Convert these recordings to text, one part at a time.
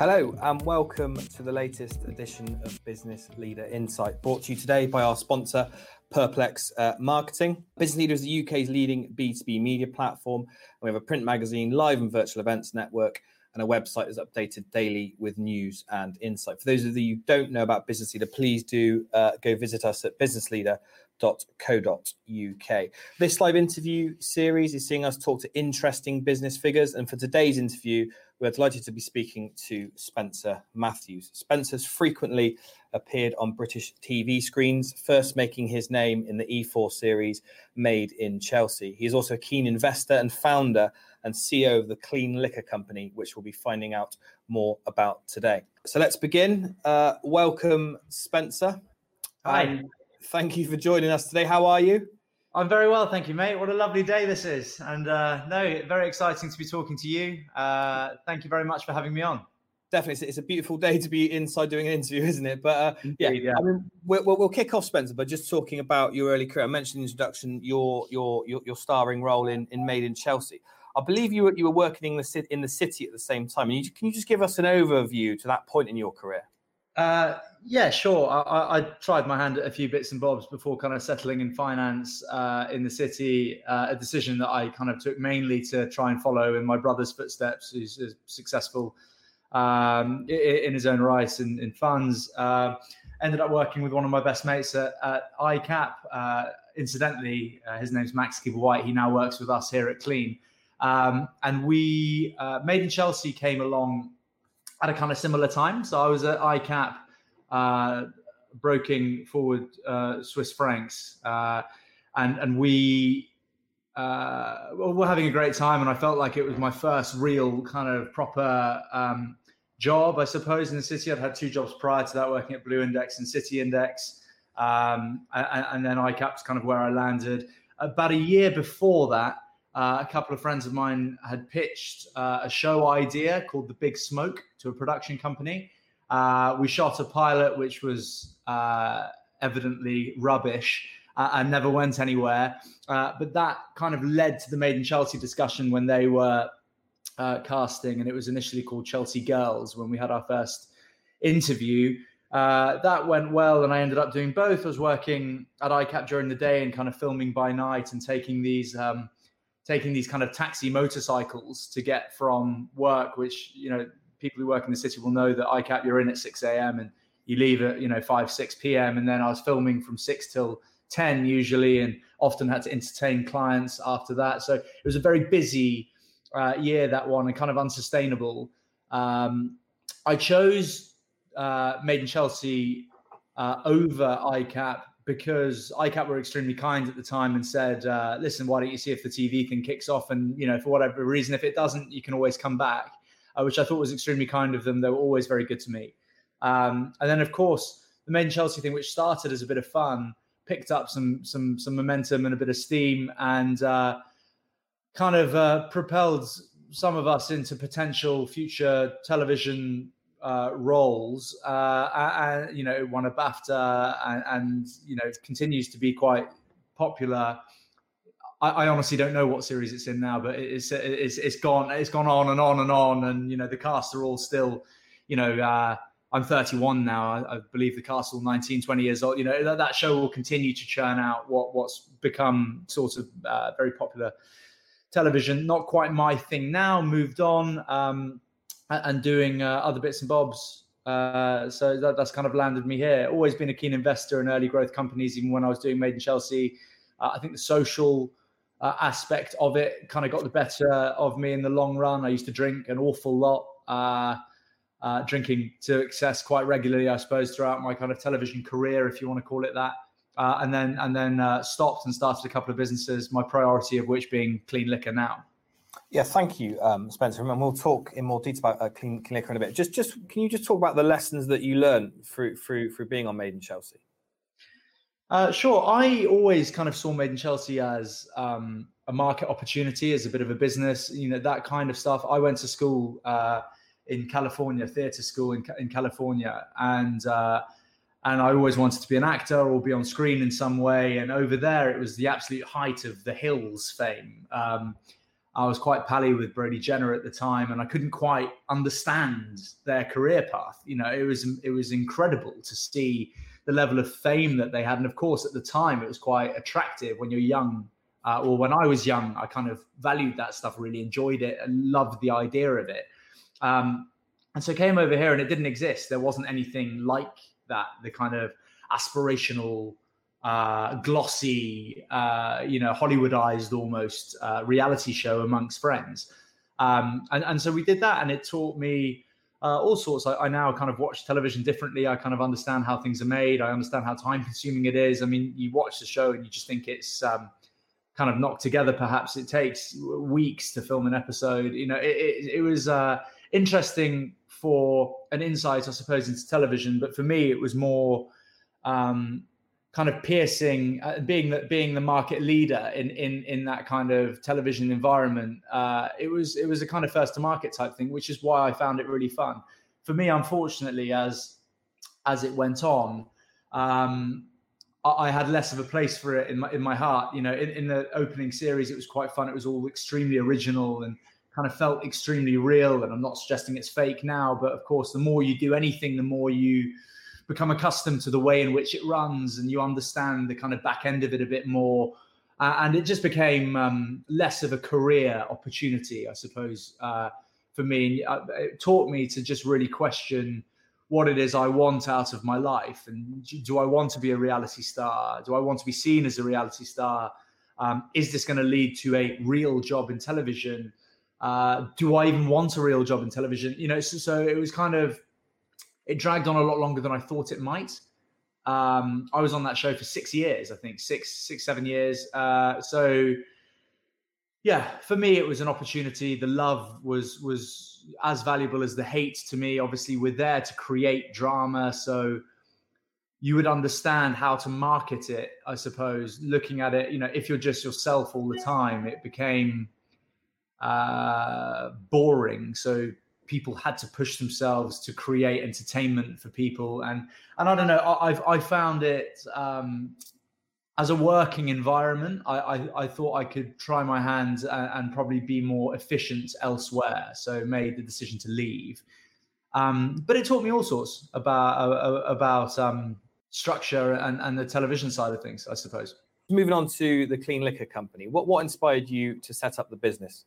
Hello and welcome to the latest edition of Business Leader Insight, brought to you today by our sponsor, Purplex Marketing. Business Leader is the UK's leading B2B media platform. We have a print magazine, live and virtual events network, and a website is updated daily with news and insight. For those of you who don't know about Business Leader, please do go visit us at businessleader.co.uk. This live interview series is seeing us talk to interesting business figures, and for today's interview, we're delighted to be speaking to Spencer Matthews. Spencer's frequently appeared on British TV screens, first making his name in the E4 series Made in Chelsea. He is also a keen investor and founder and CEO of the Clean Liquor Company, which we'll be finding out more about today. So let's begin. Welcome, Spencer. Hi. Thank you for joining us today. How are you? I'm very well, thank you, mate. What a lovely day this is. And very exciting to be talking to you. Thank you very much for having me on. Definitely. It's a beautiful day to be inside doing an interview, isn't it? But Indeed. I mean, we'll kick off, Spencer, by just talking about your early career. I mentioned in the introduction your starring role in Made in Chelsea. I believe you were working in the city at the same time. Can you just give us an overview to that point in your career? Sure. I tried my hand at a few bits and bobs before kind of settling in finance in the city, a decision that I kind of took mainly to try and follow in my brother's footsteps, who's successful in his own right in funds. Ended up working with one of my best mates at ICAP. Incidentally, his name's Max Keeper White. He now works with us here at Clean. And we, Made in Chelsea came along at a kind of similar time. So I was at ICAP, broking forward Swiss francs, and we were having a great time. And I felt like it was my first real kind of proper job, I suppose, in the city. I'd had two jobs prior to that, working at Blue Index and City Index, and then ICAP's kind of where I landed. About a year before that, a couple of friends of mine had pitched a show idea called The Big Smoke to a production company. We shot a pilot, which was evidently rubbish and never went anywhere. But that kind of led to the Made in Chelsea discussion when they were casting, and it was initially called Chelsea Girls when we had our first interview. That went well, and I ended up doing both. I was working at ICAP during the day and kind of filming by night and taking these kind of taxi motorcycles to get from work, which, you know, people who work in the city will know that ICAP, you're in at 6 a.m. and you leave at, 5, 6 p.m. And then I was filming from 6 till 10 usually, and often had to entertain clients after that. So it was a very busy year, that one, and kind of unsustainable. I chose Made in Chelsea over ICAP because ICAP were extremely kind at the time and said, listen, why don't you see if the TV thing kicks off? And, for whatever reason, if it doesn't, you can always come back, which I thought was extremely kind of them. They were always very good to me. And then, of course, the Made in Chelsea thing, which started as a bit of fun, picked up some momentum and a bit of steam, and propelled some of us into potential future television roles, and it won a BAFTA, and continues to be quite popular. I honestly don't know what series it's in now, but it's gone on, and the cast are all still, I'm 31 now. I believe the cast are all 19, 20 years old. That show will continue to churn out what's become sort of very popular television. Not quite my thing now. Moved on. And doing other bits and bobs. So that's kind of landed me here. Always been a keen investor in early growth companies, even when I was doing Made in Chelsea. I think the social aspect of it kind of got the better of me in the long run. I used to drink an awful lot, drinking to excess quite regularly, I suppose, throughout my kind of television career, if you want to call it that. And then stopped and started a couple of businesses, my priority of which being Clean Liquor now. Yeah, thank you, Spencer. And we'll talk in more detail about Clean Liquor in a bit. Just can you just talk about the lessons that you learned through being on Made in Chelsea? Sure. I always kind of saw Made in Chelsea as a market opportunity, as a bit of a business, that kind of stuff. I went to school in California, theatre school in California, and I always wanted to be an actor or be on screen in some way. And over there, it was the absolute height of the Hills fame. I was quite pally with Brodie Jenner at the time, and I couldn't quite understand their career path. You know, it was incredible to see the level of fame that they had. And of course, at the time, it was quite attractive when you're young. Or when I was young, I kind of valued that stuff, really enjoyed it and loved the idea of it. And so I came over here and it didn't exist. There wasn't anything like that, the kind of aspirational, glossy, Hollywoodized almost reality show amongst friends. And so we did that, and it taught me all sorts. I now kind of watch television differently. I kind of understand how things are made. I understand how time consuming it is. I mean, you watch the show and you just think it's kind of knocked together. Perhaps it takes weeks to film an episode. You know, it was interesting for an insight, I suppose, into television. But for me, it was more kind of piercing, being the market leader in that kind of television environment. It was a kind of first to market type thing, which is why I found it really fun. For me, unfortunately, as it went on, I had less of a place for it in my heart. You know, in the opening series, it was quite fun. It was all extremely original and kind of felt extremely real. And I'm not suggesting it's fake now, but of course, the more you do anything, the more you become accustomed to the way in which it runs, and you understand the kind of back end of it a bit more. And it just became less of a career opportunity, I suppose, for me. It taught me to just really question what it is I want out of my life. And do I want to be a reality star? Do I want to be seen as a reality star? Is this going to lead to a real job in television? Do I even want a real job in television? You know, so it was kind of, it dragged on a lot longer than I thought it might. I was on that show for 6 years, I think, seven years. So yeah, for me, it was an opportunity. The love was as valuable as the hate to me. Obviously, we're there to create drama, so you would understand how to market it, I suppose, looking at it. You know, if you're just yourself all the time, it became boring. So people had to push themselves to create entertainment for people. And I don't know, I found it as a working environment. I thought I could try my hands and probably be more efficient elsewhere. So made the decision to leave. But it taught me all sorts about structure and the television side of things, I suppose. Moving on to the Clean Liquor Company, what inspired you to set up the business?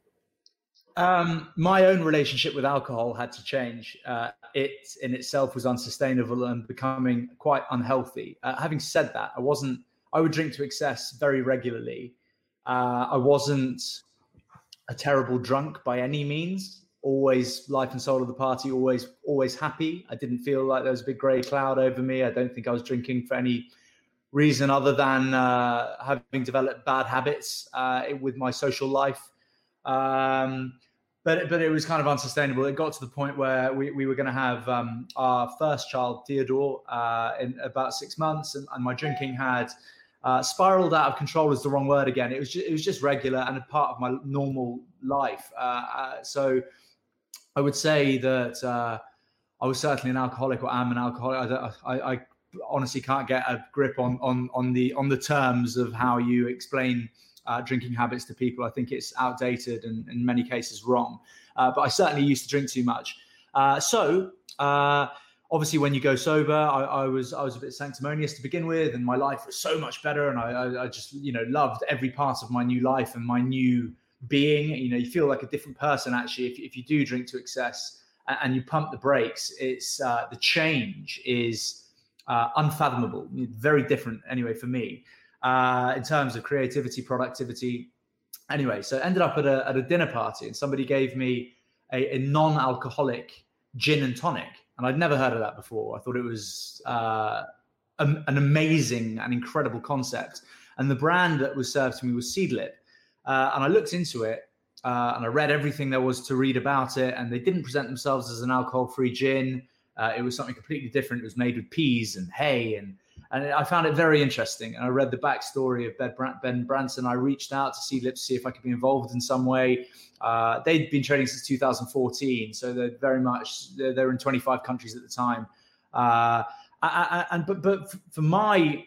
My own relationship with alcohol had to change. It in itself was unsustainable and becoming quite unhealthy. Having said that, I would drink to excess very regularly. I wasn't a terrible drunk by any means, always life and soul of the party, always happy. I didn't feel like there was a big grey cloud over me. I don't think I was drinking for any reason other than having developed bad habits with my social life. But it was kind of unsustainable. It got to the point where we were going to have our first child, Theodore, in about 6 months. And my drinking had spiraled out of control is the wrong word again. It was just regular and a part of my normal life. So I would say that I was certainly an alcoholic, or am an alcoholic. I honestly can't get a grip on the terms of how you explain drinking habits to people. I think it's outdated and in many cases wrong. But I certainly used to drink too much. So obviously when you go sober, I was a bit sanctimonious to begin with, and my life was so much better. And I just, you know, loved every part of my new life and my new being. You know, you feel like a different person actually if you do drink to excess and you pump the brakes. It's the change is unfathomable, very different anyway for me. In terms of creativity, productivity. Anyway, so ended up at a dinner party, and somebody gave me a non-alcoholic gin and tonic. And I'd never heard of that before. I thought it was an amazing and incredible concept. And the brand that was served to me was Seedlip. And I looked into it and I read everything there was to read about it. And they didn't present themselves as an alcohol-free gin. It was something completely different. It was made with peas and hay and I found it very interesting. And I read the backstory of Ben Branson. I reached out to Seedlip to see if I could be involved in some way. They'd been trading since 2014, so they're in 25 countries at the time. But for my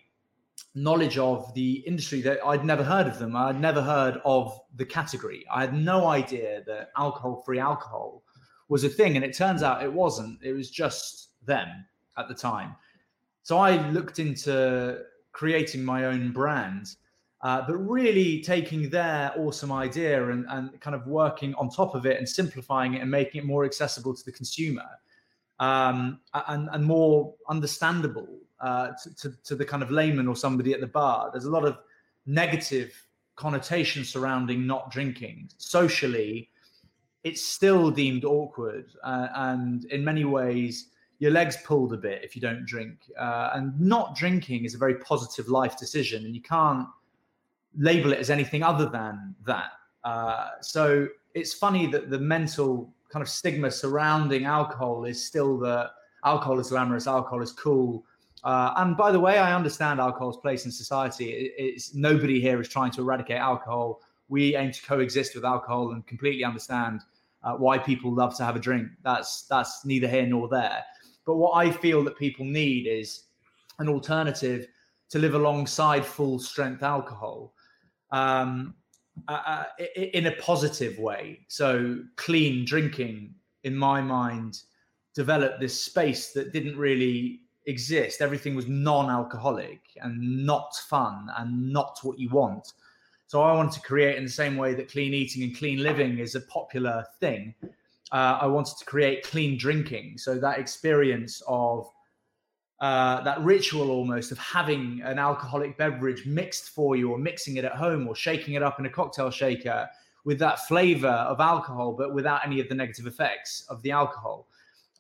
knowledge of the industry that I'd never heard of them. I'd never heard of the category. I had no idea that alcohol-free alcohol was a thing. And it turns out it wasn't. It was just them at the time. So I looked into creating my own brand, but really taking their awesome idea and kind of working on top of it and simplifying it and making it more accessible to the consumer, and more understandable to the kind of layman or somebody at the bar. There's a lot of negative connotation surrounding not drinking. Socially, it's still deemed awkward. And in many ways, your legs pulled a bit if you don't drink. And not drinking is a very positive life decision, and you can't label it as anything other than that. So it's funny that the mental kind of stigma surrounding alcohol is still that alcohol is glamorous, alcohol is cool. And by the way, I understand alcohol's place in society. It's nobody here is trying to eradicate alcohol. We aim to coexist with alcohol and completely understand why people love to have a drink. That's neither here nor there. But what I feel that people need is an alternative to live alongside full strength alcohol in a positive way. So clean drinking, in my mind, developed this space that didn't really exist. Everything was non-alcoholic and not fun and not what you want. So I wanted to create, in the same way that clean eating and clean living is a popular thing, I wanted to create clean drinking. So that experience of that ritual almost of having an alcoholic beverage mixed for you, or mixing it at home, or shaking it up in a cocktail shaker with that flavor of alcohol, but without any of the negative effects of the alcohol.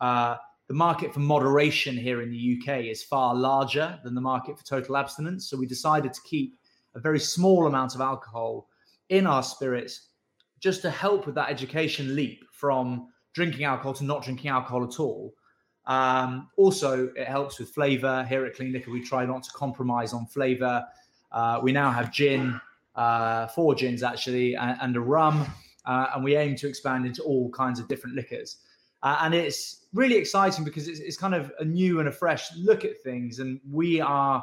The market for moderation here in the UK is far larger than the market for total abstinence. So we decided to keep a very small amount of alcohol in our spirits just to help with that education leap from drinking alcohol to not drinking alcohol at all. Also, it helps with flavor. Here at Clean Liquor, we try not to compromise on flavor. We now have gin, 4 gins actually, and a rum. And we aim to expand into all kinds of different liquors. And it's really exciting because it's kind of a new and a fresh look at things. And we are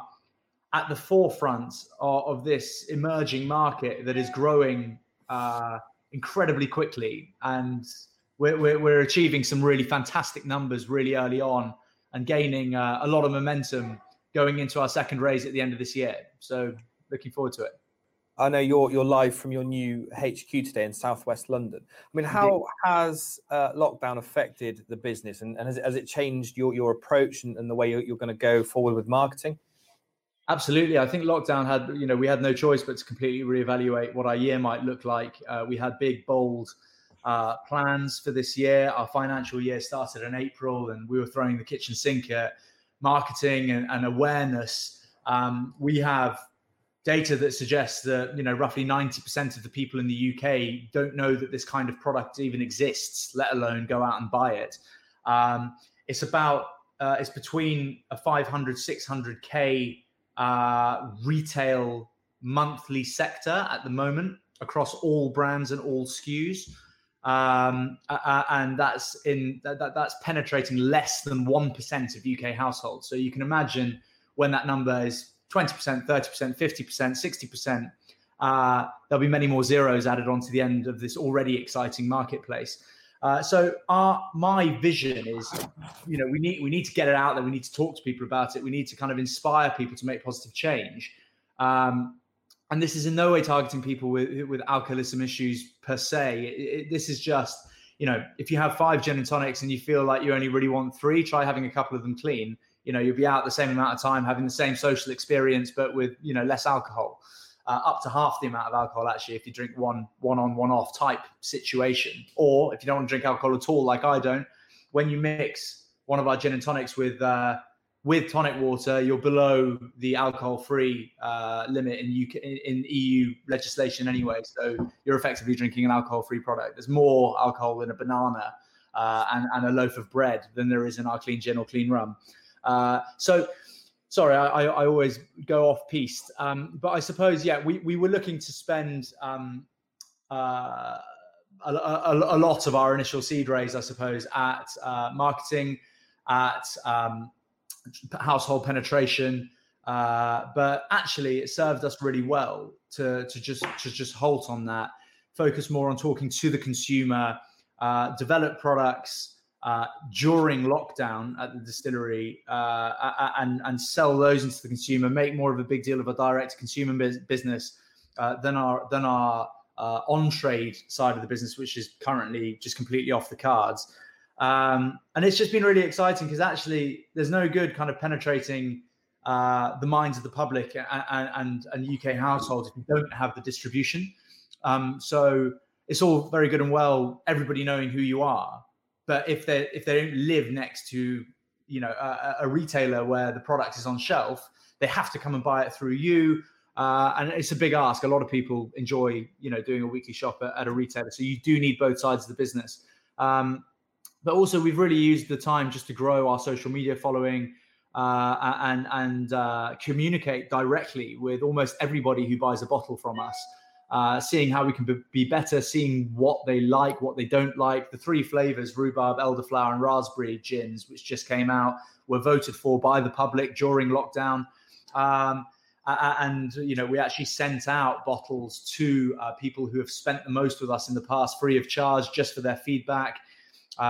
at the forefront of this emerging market that is growing incredibly quickly. And we're achieving some really fantastic numbers really early on, and gaining a lot of momentum going into our second raise at the end of this year. So looking forward to it. I know you're live from your new HQ today in Southwest London. I mean, how has lockdown affected the business, and has it changed your approach and the way you're going to go forward with marketing? Absolutely. I think lockdown had, we had no choice but to completely reevaluate what our year might look like. We had big, bold plans for this year. Our financial year started in April, and we were throwing the kitchen sink at marketing and awareness. We have data that suggests that roughly 90% of the people in the UK don't know that this kind of product even exists, let alone go out and buy it. It's about it's between a 500-600k retail monthly sector at the moment across all brands and all SKUs. And that's penetrating less than 1% of UK households. So you can imagine when that number is 20%, 30%, 50%, 60%, there'll be many more zeros added onto the end of this already exciting marketplace. So my vision is, we need to get it out there. We need to talk to people about it. We need to kind of inspire people to make positive change. And this is in no way targeting people with alcoholism issues per se. This is just, if you have 5 gin and tonics and you feel like you only really want 3, try having a couple of them clean. You'll be out the same amount of time, having the same social experience, but with, less alcohol, up to half the amount of alcohol, actually, if you drink one on, one off type situation. Or if you don't want to drink alcohol at all, like I don't, when you mix one of our gin and tonics with tonic water, you're below the alcohol-free limit in EU legislation anyway. So you're effectively drinking an alcohol-free product. There's more alcohol in a banana and a loaf of bread than there is in our CleanGin or CleanRum. So, sorry, I always go off-piste. But I suppose, we were looking to spend a lot of our initial seed raise, I suppose, at marketing, at household penetration, But actually, it served us really well to just halt on that, focus more on talking to the consumer, develop products during lockdown at the distillery, and sell those into the consumer, make more of a big deal of a direct-to-consumer business than our on-trade side of the business, which is currently just completely off the cards. And it's just been really exciting because actually there's no good kind of penetrating the minds of the public and UK households if you don't have the distribution. So it's all very good and well, everybody knowing who you are, but if they don't live next to, you know, a retailer where the product is on shelf, they have to come and buy it through you. And it's a big ask. A lot of people enjoy, you know, doing a weekly shop at a retailer. So you do need both sides of the business. But also we've really used the time just to grow our social media following and communicate directly with almost everybody who buys a bottle from us, seeing how we can be better, seeing what they like, what they don't like. The three flavors, rhubarb, elderflower and raspberry gins, which just came out, were voted for by the public during lockdown. And, you know, we actually sent out bottles to people who have spent the most with us in the past free of charge just for their feedback.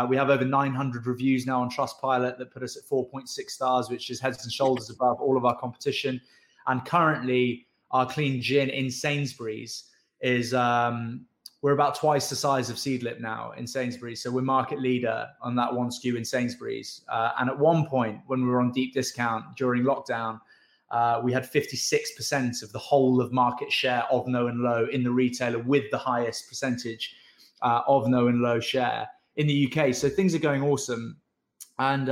We have over 900 reviews now on Trustpilot that put us at 4.6 stars, which is heads and shoulders above all of our competition. And currently our CleanGin in Sainsbury's is, we're about twice the size of Seedlip now in Sainsbury's. So we're market leader on that one SKU in Sainsbury's. And at one point when we were on deep discount during lockdown, we had 56% of the whole of market share of No and Low in the retailer with the highest percentage of No and Low share in the UK. So things are going awesome. And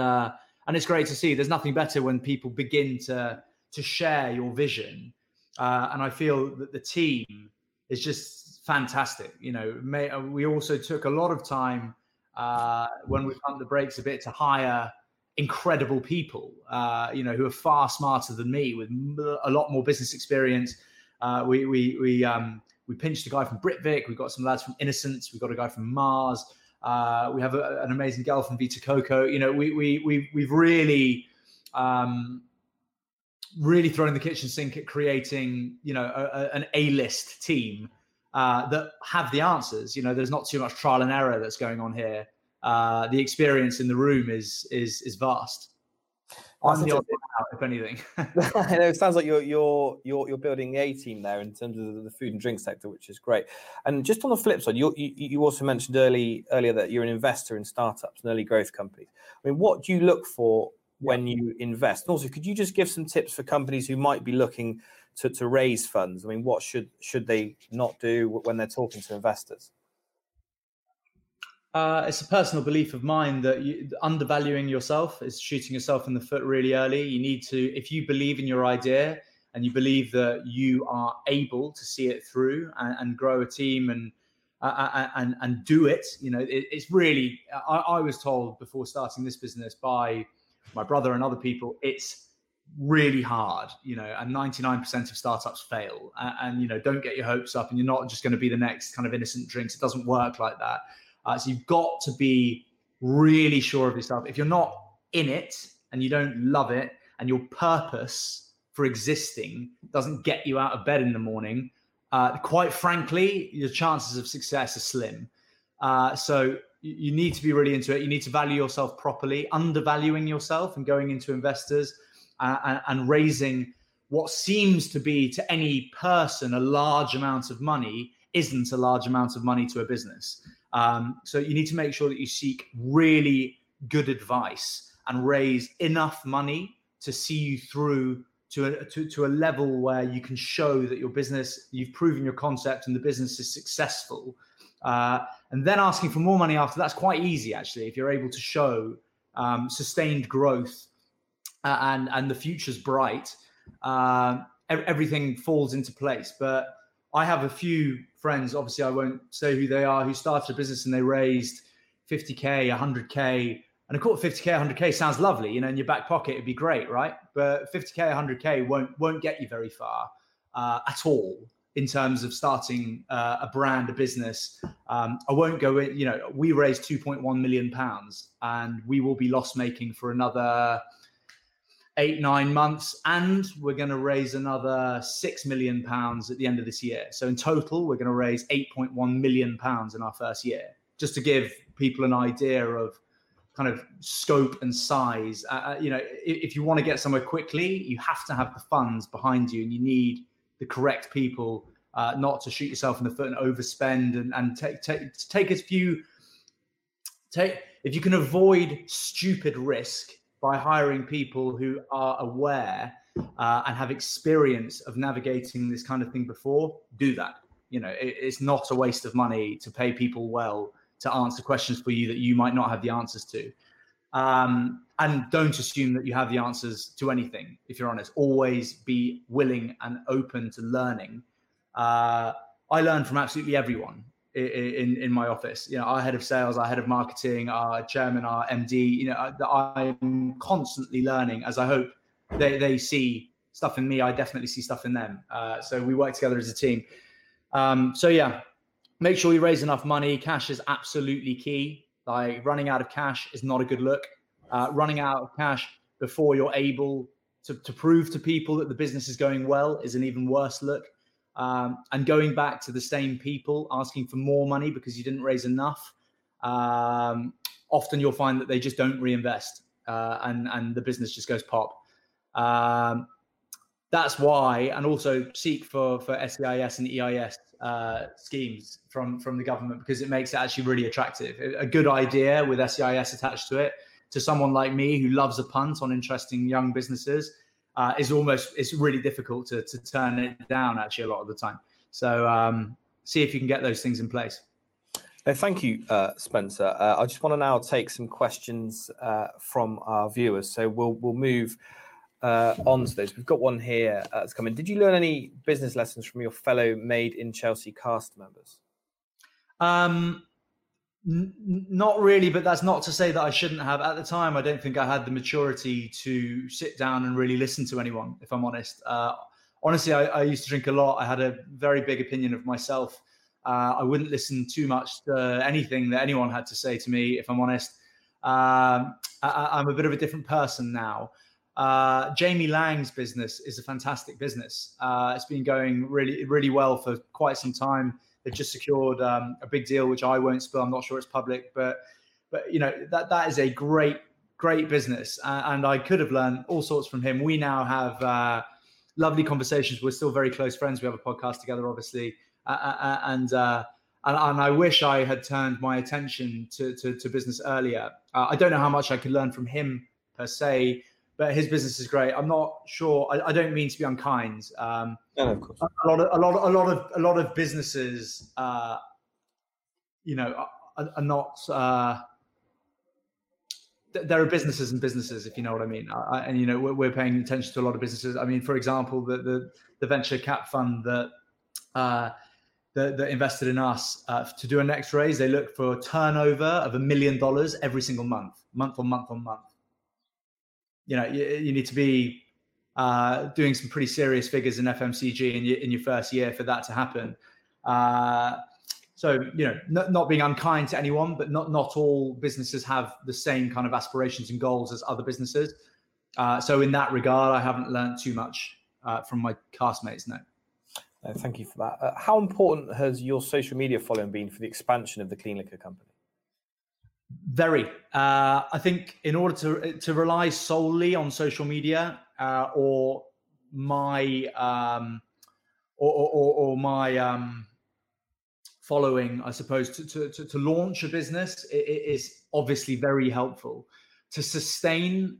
it's great to see. There's nothing better when people begin to share your vision. And I feel that the team is just fantastic. You know, we also took a lot of time when we pumped the brakes a bit to hire incredible people, you know, who are far smarter than me with a lot more business experience. We pinched a guy from BritVic. We've got some lads from Innocent. We've got a guy from Mars. We have an amazing girl from Vita Coco. You know, we've really, really thrown the kitchen sink at creating, you know, an A-list team that have the answers. You know, there's not too much trial and error that's going on here. The experience in the room is vast. I'm the odd one out, if anything. I know, it sounds like you're building the A team there in terms of the food and drink sector, which is great. And just on the flip side, you also mentioned earlier that you're an investor in startups and early growth companies. I mean, what do you look for when you invest? And also, could you just give some tips for companies who might be looking to raise funds? I mean, what should they not do when they're talking to investors? It's a personal belief of mine that undervaluing yourself is shooting yourself in the foot really early. You need to, if you believe in your idea and you believe that you are able to see it through and grow a team and do it, you know, it's really, I was told before starting this business by my brother and other people, it's really hard, you know, and 99% of startups fail and, you know, don't get your hopes up and you're not just going to be the next kind of Innocent Drinks. It doesn't work like that. So you've got to be really sure of yourself. If you're not in it and you don't love it and your purpose for existing doesn't get you out of bed in the morning, quite frankly, your chances of success are slim. So you need to be really into it. You need to value yourself properly. Undervaluing yourself and going into investors and raising what seems to be to any person a large amount of money isn't a large amount of money to a business. So you need to make sure that you seek really good advice and raise enough money to see you through to a level where you can show that your business, you've proven your concept and the business is successful. And then asking for more money after that's quite easy, actually, if you're able to show sustained growth and the future's bright, everything falls into place. But I have a few friends, obviously I won't say who they are, who started a business and they raised 50K, 100K. And of course, 50K, 100K sounds lovely, you know, in your back pocket, it'd be great, right? But 50K, 100K won't get you very far at all in terms of starting a brand, a business. I won't go in, you know, we raised £2.1 million and we will be loss making for another 8-9 months, and we're going to raise another £6 million at the end of this year. So in total, we're going to raise £8.1 million in our first year, just to give people an idea of kind of scope and size. You know, if you want to get somewhere quickly, you have to have the funds behind you, and you need the correct people, not to shoot yourself in the foot and overspend, and take as few. If you can avoid stupid risk by hiring people who are aware and have experience of navigating this kind of thing before, do that. You know, it's not a waste of money to pay people well to answer questions for you that you might not have the answers to. And don't assume that you have the answers to anything, if you're honest. Always be willing and open to learning. I learned from absolutely everyone in my office. You know, our head of sales, our head of marketing, our chairman, our MD, you know, I'm constantly learning, as I hope they see stuff in me. I definitely see stuff in them. So we work together as a team. So yeah, make sure you raise enough money. Cash is absolutely key. Like, running out of cash is not a good look. Running out of cash before you're able to prove to people that the business is going well is an even worse look. And going back to the same people asking for more money because you didn't raise enough, often you'll find that they just don't reinvest, and the business just goes pop. That's why, and also seek for SEIS and EIS schemes from the government, because it makes it actually really attractive. A good idea with SEIS attached to it, to someone like me who loves a punt on interesting young businesses, it's really difficult to turn it down actually a lot of the time. So see if you can get those things in place. Thank you, Spencer. I just want to now take some questions from our viewers. So we'll move on to those. We've got one here that's coming. Did you learn any business lessons from your fellow Made in Chelsea cast members? Not really, but that's not to say that I shouldn't have. At the time, I don't think I had the maturity to sit down and really listen to anyone, if I'm honest. Honestly, I used to drink a lot. I had a very big opinion of myself. I wouldn't listen too much to anything that anyone had to say to me, if I'm honest. I'm a bit of a different person now. Jamie Lang's business is a fantastic business. It's been going really, really well for quite some time. They've just secured a big deal, which I won't spill. I'm not sure it's public, but you know, that is a great business, and I could have learned all sorts from him. We now have lovely conversations. We're still very close friends. We have a podcast together, obviously, and I wish I had turned my attention to business earlier. I don't know how much I could learn from him per se, but his business is great. I'm not sure. I don't mean to be unkind. No, of course. A lot of businesses, you know, are not. There are businesses and businesses, if you know what I mean. And you know, we're paying attention to a lot of businesses. I mean, for example, the venture cap fund that invested in us to do a next raise. They look for a turnover of $1 million every single month on month. You know, you need to be doing some pretty serious figures in FMCG in your first year for that to happen. So, you know, not being unkind to anyone, but not all businesses have the same kind of aspirations and goals as other businesses. So in that regard, I haven't learned too much from my castmates, no. No, thank you for that. How important has your social media following been for the expansion of the Clean Liquor Company? Very. I think in order to rely solely on social media or my or my following, I suppose, to launch a business, it is obviously very helpful. To sustain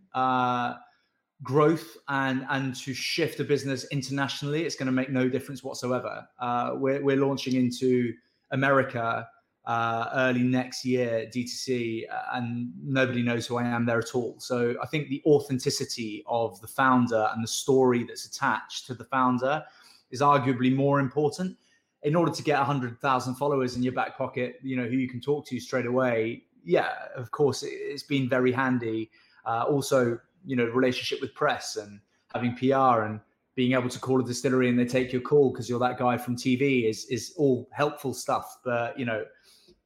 growth and to shift a business internationally, it's going to make no difference whatsoever. We're launching into America early next year, DTC, and nobody knows who I am there at all. So I think the authenticity of the founder and the story that's attached to the founder is arguably more important. In order to get 100,000 followers in your back pocket, you know, who you can talk to straight away, yeah, of course, it's been very handy. Also, you know, relationship with press and having PR and being able to call a distillery and they take your call because you're that guy from TV is all helpful stuff. But, you know,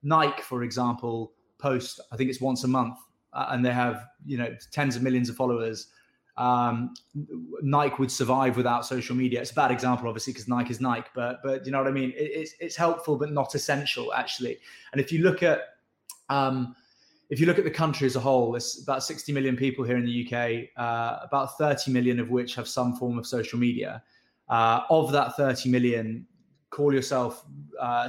Nike, for example, post, I think it's once a month, and they have, you know, tens of millions of followers. Nike would survive without social media. It's a bad example, obviously, because Nike is Nike, but you know what I mean? It's helpful, but not essential, actually. And if you look at the country as a whole, it's about 60 million people here in the UK, about 30 million of which have some form of social media. Of that 30 million, call yourself,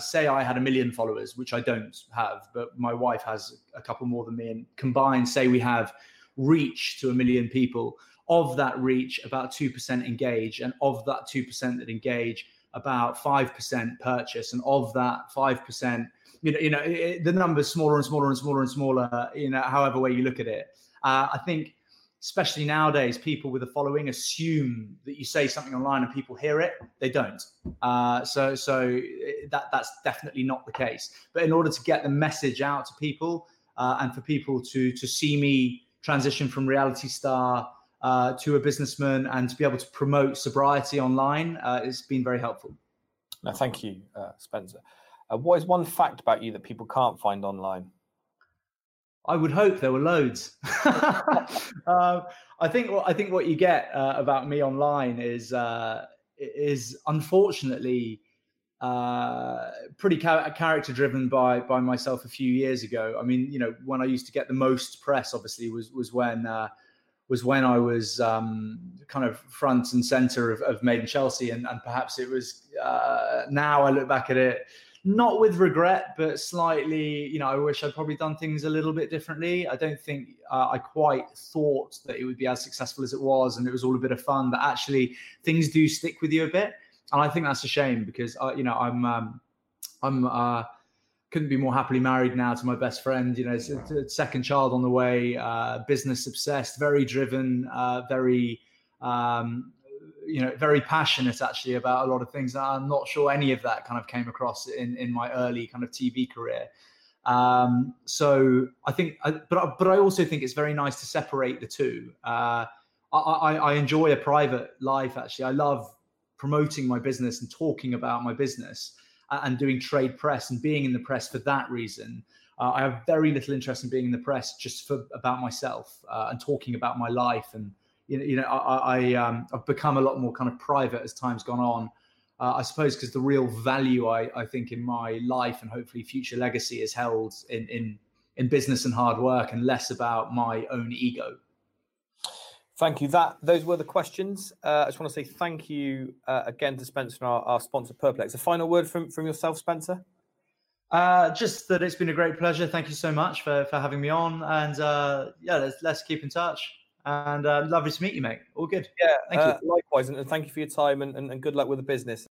say I had 1 million followers, which I don't have, but my wife has a couple more than me. And combined, say we have reach to 1 million people. Of that reach, about 2% engage. And of that 2% that engage, about 5% purchase. And of that 5%, the number's smaller and smaller and smaller and smaller, however way you look at it. I think, especially nowadays, people with a following assume that you say something online and people hear it. They don't. So that's definitely not the case. But in order to get the message out to people, and for people to see me transition from reality star to a businessman and to be able to promote sobriety online, it's been very helpful. No, thank you, Spencer. What is one fact about you that people can't find online? I would hope there were loads. I think what you get about me online is unfortunately pretty character driven by myself a few years ago. I mean, when I used to get the most press, obviously, was when I was kind of front and center of Made in Chelsea, and perhaps it was now I look back at it. Not with regret, but slightly, I wish I'd probably done things a little bit differently. I don't think I quite thought that it would be as successful as it was, and it was all a bit of fun, but actually things do stick with you a bit. And I think that's a shame because, I'm couldn't be more happily married now to my best friend, it's a second child on the way, business obsessed, very driven, very passionate actually about a lot of things. I'm not sure any of that kind of came across in my early kind of TV career. So I think, but I also think it's very nice to separate the two. I enjoy a private life, actually. I love promoting my business and talking about my business and doing trade press and being in the press for that reason. I have very little interest in being in the press just about myself and talking about my life, and I've become a lot more kind of private as time's gone on, I suppose, because the real value I think in my life and hopefully future legacy is held in business and hard work and less about my own ego. Thank you. Those were the questions. I just want to say thank you again to Spencer and our sponsor Purplex. A final word from yourself, Spencer? Just that it's been a great pleasure. Thank you so much for having me on, and let's keep in touch. And lovely to meet you, mate. All good. Yeah, thank you. Likewise, and thank you for your time and good luck with the business.